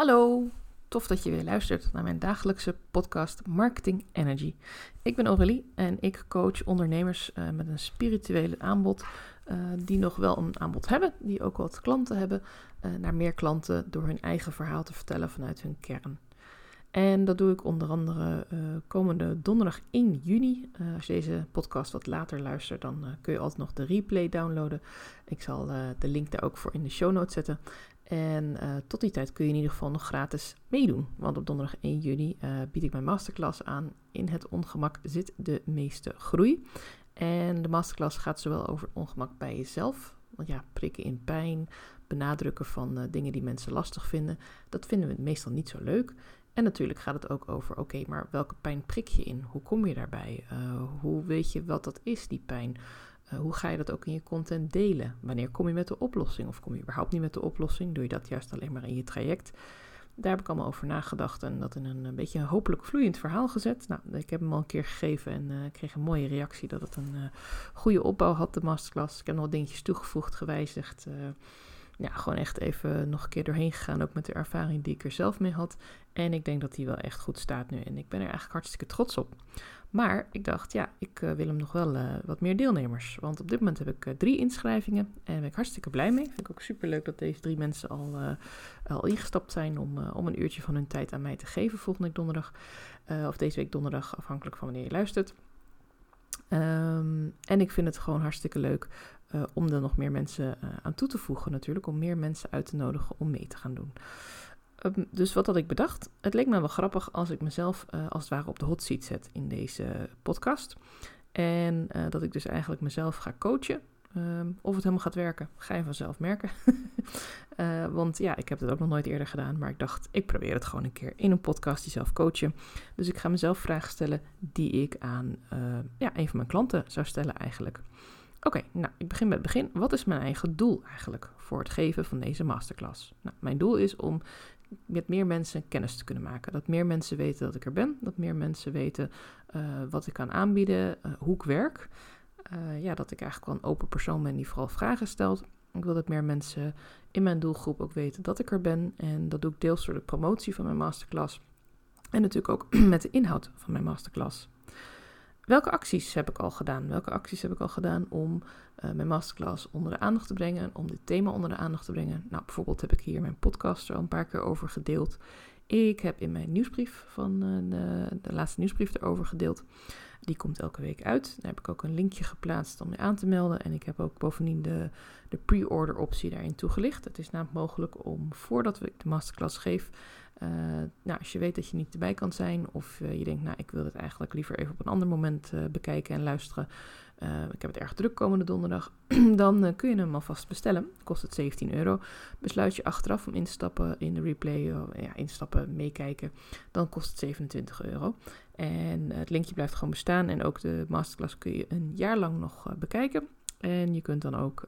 Hallo, tof dat je weer luistert naar mijn dagelijkse podcast Marketing Energy. Ik ben Aurélie en ik coach ondernemers met een spirituele aanbod die nog wel een aanbod hebben, die ook wat klanten hebben, naar meer klanten door hun eigen verhaal te vertellen vanuit hun kern. En dat doe ik onder andere komende donderdag 1 juni. Als je deze podcast wat later luistert, dan kun je altijd nog de replay downloaden. Ik zal de link daar ook voor in de show notes zetten. En tot die tijd kun je in ieder geval nog gratis meedoen. Want op donderdag 1 juni bied ik mijn masterclass aan. In het ongemak zit de meeste groei. En de masterclass gaat zowel over het ongemak bij jezelf. Want ja, prikken in pijn, benadrukken van dingen die mensen lastig vinden. Dat vinden we meestal niet zo leuk. En natuurlijk gaat het ook over, oké, maar welke pijn prik je in? Hoe kom je daarbij? Hoe weet je wat dat is, die pijn? Hoe ga je dat ook in je content delen? Wanneer kom je met de oplossing? Of kom je überhaupt niet met de oplossing? Doe je dat juist alleen maar in je traject? Daar heb ik allemaal over nagedacht en dat in een beetje een hopelijk vloeiend verhaal gezet. Nou, ik heb hem al een keer gegeven en ik kreeg een mooie reactie dat het een goede opbouw had, de masterclass. Ik heb nog wat dingetjes toegevoegd, gewijzigd. Gewoon echt even nog een keer doorheen gegaan, ook met de ervaring die ik er zelf mee had. En ik denk dat die wel echt goed staat nu en ik ben er eigenlijk hartstikke trots op. Maar ik dacht, ik wil hem nog wel wat meer deelnemers. Want op dit moment heb ik 3 inschrijvingen en daar ben ik hartstikke blij mee. Vind ik ook superleuk dat deze 3 mensen al ingestapt zijn om een uurtje van hun tijd aan mij te geven volgende donderdag. Of deze week donderdag, afhankelijk van wanneer je luistert. En ik vind het gewoon hartstikke leuk om er nog meer mensen aan toe te voegen natuurlijk. Om meer mensen uit te nodigen om mee te gaan doen. Dus wat had ik bedacht? Het leek me wel grappig als ik mezelf als het ware op de hot seat zet in deze podcast. En dat ik dus eigenlijk mezelf ga coachen. Of het helemaal gaat werken, ga je vanzelf merken. Want ik heb dat ook nog nooit eerder gedaan. Maar ik dacht, ik probeer het gewoon een keer in een podcast jezelf coachen. Dus ik ga mezelf vragen stellen die ik aan een van mijn klanten zou stellen eigenlijk. Oké, ik begin met het begin. Wat is mijn eigen doel eigenlijk voor het geven van deze masterclass? Nou, mijn doel is om met meer mensen kennis te kunnen maken. Dat meer mensen weten dat ik er ben. Dat meer mensen weten wat ik kan aanbieden, hoe ik werk. Dat ik eigenlijk wel een open persoon ben die vooral vragen stelt. Ik wil dat meer mensen in mijn doelgroep ook weten dat ik er ben. En dat doe ik deels door de promotie van mijn masterclass. En natuurlijk ook met de inhoud van mijn masterclass. Welke acties heb ik al gedaan? Welke acties heb ik al gedaan om mijn masterclass onder de aandacht te brengen? Om dit thema onder de aandacht te brengen? Nou, bijvoorbeeld heb ik hier mijn podcast er al een paar keer over gedeeld. Ik heb in mijn nieuwsbrief van de laatste nieuwsbrief erover gedeeld. Die komt elke week uit. Daar heb ik ook een linkje geplaatst om je aan te melden. En ik heb ook bovendien de pre-order optie daarin toegelicht. Het is namelijk mogelijk om, voordat ik de masterclass geef... als je weet dat je niet erbij kan zijn... of je denkt, ik wil het eigenlijk liever even op een ander moment bekijken en luisteren... ik heb het erg druk komende donderdag... dan kun je hem alvast bestellen. Kost het €17. Besluit je achteraf om in te stappen in de replay... instappen, meekijken, dan kost het €27. En het linkje blijft gewoon bestaan... en ook de masterclass kun je een jaar lang nog bekijken. En je kunt dan ook...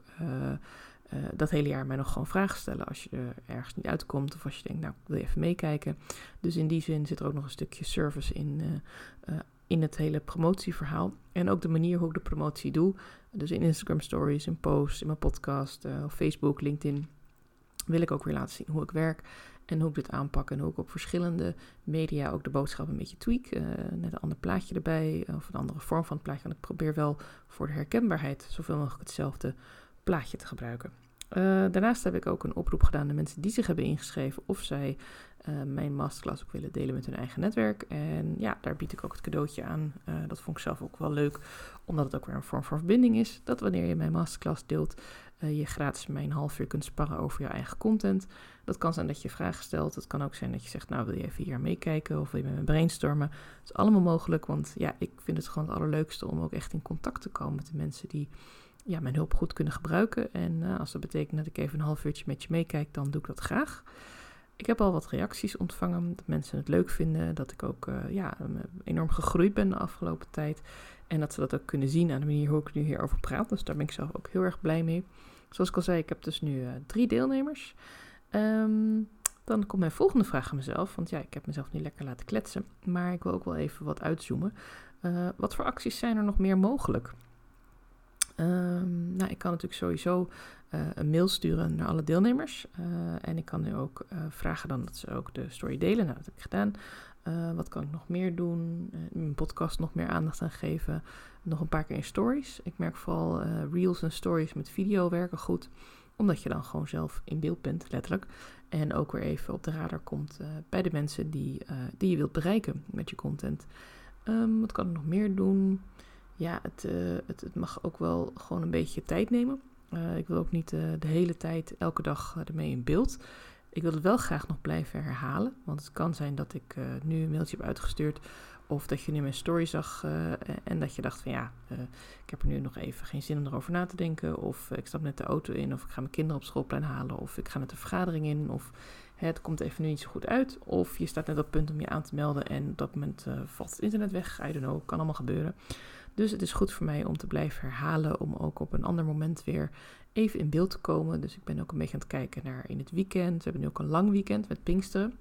dat hele jaar mij nog gewoon vragen stellen als je er ergens niet uitkomt of als je denkt, wil je even meekijken. Dus in die zin zit er ook nog een stukje service in het hele promotieverhaal. En ook de manier hoe ik de promotie doe. Dus in Instagram stories, in posts, in mijn podcast, op Facebook, LinkedIn wil ik ook weer laten zien hoe ik werk en hoe ik dit aanpak. En hoe ik op verschillende media ook de boodschap een beetje tweak. Net een ander plaatje erbij of een andere vorm van het plaatje. Want ik probeer wel voor de herkenbaarheid zoveel mogelijk hetzelfde plaatje te gebruiken. Daarnaast heb ik ook een oproep gedaan aan mensen die zich hebben ingeschreven of zij mijn masterclass ook willen delen met hun eigen netwerk. En daar bied ik ook het cadeautje aan. Dat vond ik zelf ook wel leuk, omdat het ook weer een vorm van verbinding is. Dat wanneer je mijn masterclass deelt, je gratis mijn half uur kunt sparren over je eigen content. Dat kan zijn dat je vragen stelt. Het kan ook zijn dat je zegt, wil je even hier meekijken of wil je met me brainstormen. Het is allemaal mogelijk, want ik vind het gewoon het allerleukste om ook echt in contact te komen met de mensen die... mijn hulp goed kunnen gebruiken. En als dat betekent dat ik even een half uurtje met je meekijk, dan doe ik dat graag. Ik heb al wat reacties ontvangen, dat mensen het leuk vinden, dat ik ook enorm gegroeid ben de afgelopen tijd. En dat ze dat ook kunnen zien aan de manier hoe ik nu hierover praat. Dus daar ben ik zelf ook heel erg blij mee. Zoals ik al zei, ik heb dus nu 3 deelnemers. Dan komt mijn volgende vraag aan mezelf, want ik heb mezelf nu lekker laten kletsen. Maar ik wil ook wel even wat uitzoomen. Wat voor acties zijn er nog meer mogelijk? Nou, ik kan natuurlijk sowieso een mail sturen naar alle deelnemers. En ik kan nu ook vragen dan dat ze ook de story delen. Nou, dat heb ik gedaan. Wat kan ik nog meer doen? Mijn podcast nog meer aandacht aan geven. Nog een paar keer in stories. Ik merk vooral reels en stories met video werken goed. Omdat je dan gewoon zelf in beeld bent, letterlijk. En ook weer even op de radar komt bij de mensen die je wilt bereiken met je content. Wat kan ik nog meer doen? Ja, het mag ook wel gewoon een beetje tijd nemen. Ik wil ook niet de hele tijd, elke dag ermee in beeld. Ik wil het wel graag nog blijven herhalen. Want het kan zijn dat ik nu een mailtje heb uitgestuurd. Of dat je nu mijn story zag en dat je dacht van ja, ik heb er nu nog even geen zin om erover na te denken. Of ik stap net de auto in, of ik ga mijn kinderen op schoolplein halen. Of ik ga net de vergadering in, of het komt even nu niet zo goed uit. Of je staat net op het punt om je aan te melden en op dat moment valt het internet weg. I don't know, kan allemaal gebeuren. Dus het is goed voor mij om te blijven herhalen, om ook op een ander moment weer even in beeld te komen. Dus ik ben ook een beetje aan het kijken naar in het weekend. We hebben nu ook een lang weekend met Pinksteren.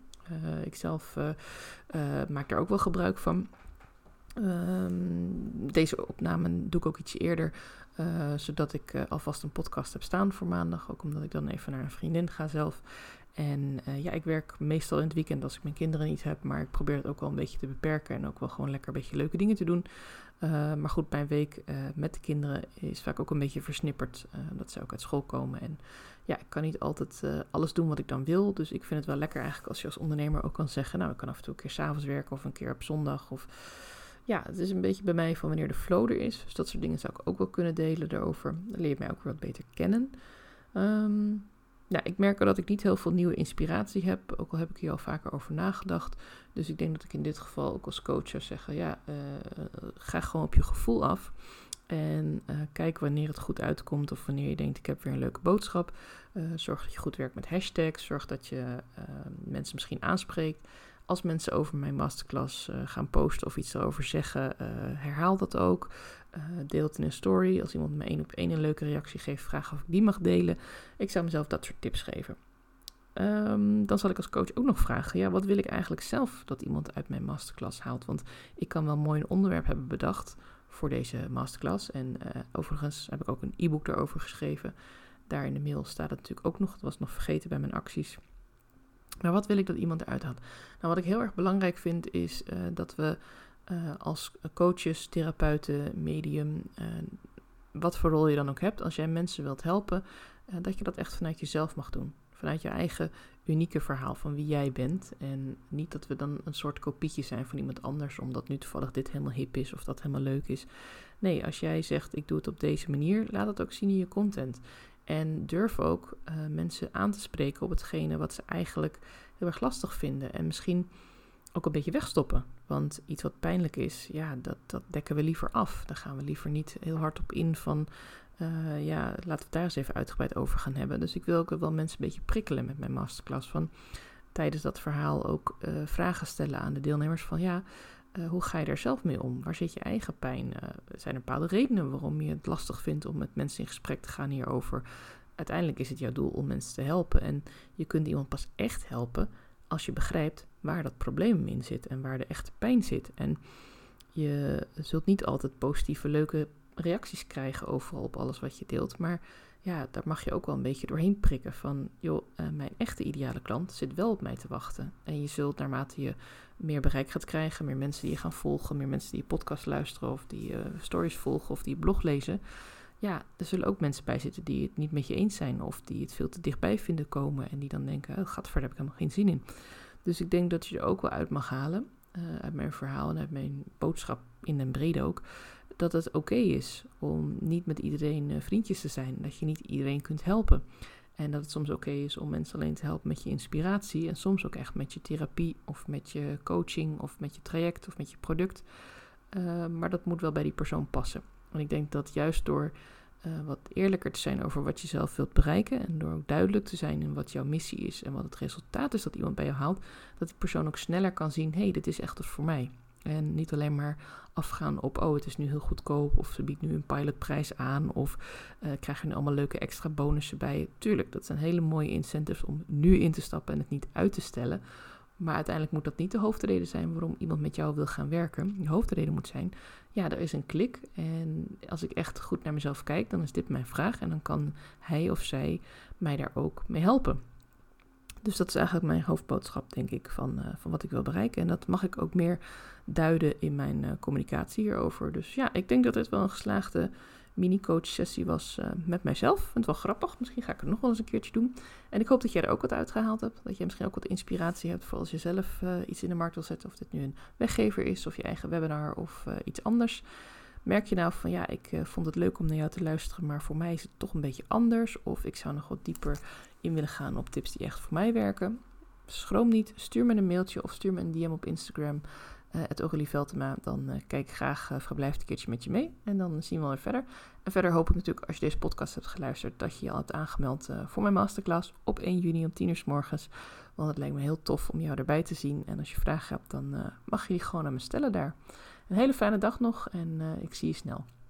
Ikzelf maak daar ook wel gebruik van. Deze opname doe ik ook ietsje eerder, zodat ik alvast een podcast heb staan voor maandag. Ook omdat ik dan even naar een vriendin ga zelf. En ja, ik werk meestal in het weekend als ik mijn kinderen niet heb. Maar ik probeer het ook wel een beetje te beperken en ook wel gewoon lekker een beetje leuke dingen te doen. Maar goed, mijn week met de kinderen is vaak ook een beetje versnipperd. Omdat ze ook uit school komen. En ja, ik kan niet altijd alles doen wat ik dan wil. Dus ik vind het wel lekker eigenlijk als je als ondernemer ook kan zeggen... nou, ik kan af en toe een keer 's avonds werken of een keer op zondag. Of ja, het is een beetje bij mij van wanneer de flow er is. Dus dat soort dingen zou ik ook wel kunnen delen daarover. Dan leer je mij ook weer wat beter kennen. Nou, ik merk dat ik niet heel veel nieuwe inspiratie heb, ook al heb ik hier al vaker over nagedacht. Dus ik denk dat ik in dit geval ook als coach zou zeggen, ja, ga gewoon op je gevoel af. En kijk wanneer het goed uitkomt of wanneer je denkt, ik heb weer een leuke boodschap. Zorg dat je goed werkt met hashtags, zorg dat je mensen misschien aanspreekt. Als mensen over mijn masterclass gaan posten of iets erover zeggen, herhaal dat ook. Deel het in een story. Als iemand me 1 op 1 een leuke reactie geeft, vraag of ik die mag delen. Ik zou mezelf dat soort tips geven. Dan zal ik als coach ook nog vragen, ja, wat wil ik eigenlijk zelf dat iemand uit mijn masterclass haalt? Want ik kan wel mooi een onderwerp hebben bedacht voor deze masterclass. En overigens heb ik ook een e-book daarover geschreven. Daar in de mail staat het natuurlijk ook nog. Dat was nog vergeten bij mijn acties. Maar wat wil ik dat iemand eruit haalt? Nou, wat ik heel erg belangrijk vind is dat we als coaches, therapeuten, medium, wat voor rol je dan ook hebt, als jij mensen wilt helpen, dat je dat echt vanuit jezelf mag doen. Vanuit je eigen unieke verhaal van wie jij bent. En niet dat we dan een soort kopietje zijn van iemand anders, omdat nu toevallig dit helemaal hip is of dat helemaal leuk is. Nee, als jij zegt ik doe het op deze manier, laat dat ook zien in je content. En durf ook mensen aan te spreken op hetgene wat ze eigenlijk heel erg lastig vinden. En misschien ook een beetje wegstoppen. Want iets wat pijnlijk is, ja, dat dekken we liever af. Daar gaan we liever niet heel hard op in van... ja, laten we het daar eens even uitgebreid over gaan hebben. Dus ik wil ook wel mensen een beetje prikkelen met mijn masterclass. Van tijdens dat verhaal ook vragen stellen aan de deelnemers van... ja. Hoe ga je daar zelf mee om? Waar zit je eigen pijn? Zijn er bepaalde redenen waarom je het lastig vindt om met mensen in gesprek te gaan hierover? Uiteindelijk is het jouw doel om mensen te helpen. En je kunt iemand pas echt helpen als je begrijpt waar dat probleem in zit en waar de echte pijn zit. En je zult niet altijd positieve, leuke reacties krijgen overal op alles wat je deelt. Maar ja, daar mag je ook wel een beetje doorheen prikken van... joh, mijn echte ideale klant zit wel op mij te wachten. En je zult naarmate je meer bereik gaat krijgen... meer mensen die je gaan volgen, meer mensen die je podcast luisteren... of die stories volgen of die je blog lezen... ja, er zullen ook mensen bij zitten die het niet met je eens zijn... of die het veel te dichtbij vinden komen... en die dan denken, oh, gadver, daar heb ik helemaal geen zin in. Dus ik denk dat je er ook wel uit mag halen... uit mijn verhaal en uit mijn boodschap in den brede ook... dat het oké is om niet met iedereen vriendjes te zijn. Dat je niet iedereen kunt helpen. En dat het soms oké is om mensen alleen te helpen met je inspiratie. En soms ook echt met je therapie of met je coaching of met je traject of met je product. Maar dat moet wel bij die persoon passen. En ik denk dat juist door wat eerlijker te zijn over wat je zelf wilt bereiken. En door ook duidelijk te zijn in wat jouw missie is en wat het resultaat is dat iemand bij jou haalt. Dat die persoon ook sneller kan zien, hey, dit is echt wat voor mij. En niet alleen maar afgaan op, oh, het is nu heel goedkoop... of ze biedt nu een pilotprijs aan... of krijg je nu allemaal leuke extra bonussen bij. Tuurlijk, dat zijn hele mooie incentives om nu in te stappen... en het niet uit te stellen. Maar uiteindelijk moet dat niet de hoofdreden zijn waarom iemand met jou wil gaan werken. De hoofdreden moet zijn, ja, er is een klik. En als ik echt goed naar mezelf kijk, dan is dit mijn vraag. En dan kan hij of zij mij daar ook mee helpen. Dus dat is eigenlijk mijn hoofdboodschap, denk ik, van wat ik wil bereiken. En dat mag ik ook meer duiden in mijn communicatie hierover. Dus ja, ik denk dat dit wel een geslaagde mini-coach-sessie was met mijzelf. Ik vind het wel grappig. Misschien ga ik het nog wel eens een keertje doen. En ik hoop dat jij er ook wat uitgehaald hebt. Dat jij misschien ook wat inspiratie hebt voor als je zelf iets in de markt wil zetten. Of dit nu een weggever is, of je eigen webinar, of iets anders. Merk je nou van, ja, ik vond het leuk om naar jou te luisteren, maar voor mij is het toch een beetje anders. Of ik zou nog wat dieper in willen gaan op tips die echt voor mij werken. Schroom niet, stuur me een mailtje of stuur me een DM op Instagram. @aurelieveltema, dan kijk ik graag verblijft een keertje met je mee. En dan zien we weer verder. En verder hoop ik natuurlijk, als je deze podcast hebt geluisterd, dat je je al hebt aangemeld voor mijn masterclass op 1 juni om 10:00 's morgens. Want het lijkt me heel tof om jou erbij te zien. En als je vragen hebt, dan mag je die gewoon aan me stellen daar. Een hele fijne dag nog en ik zie je snel.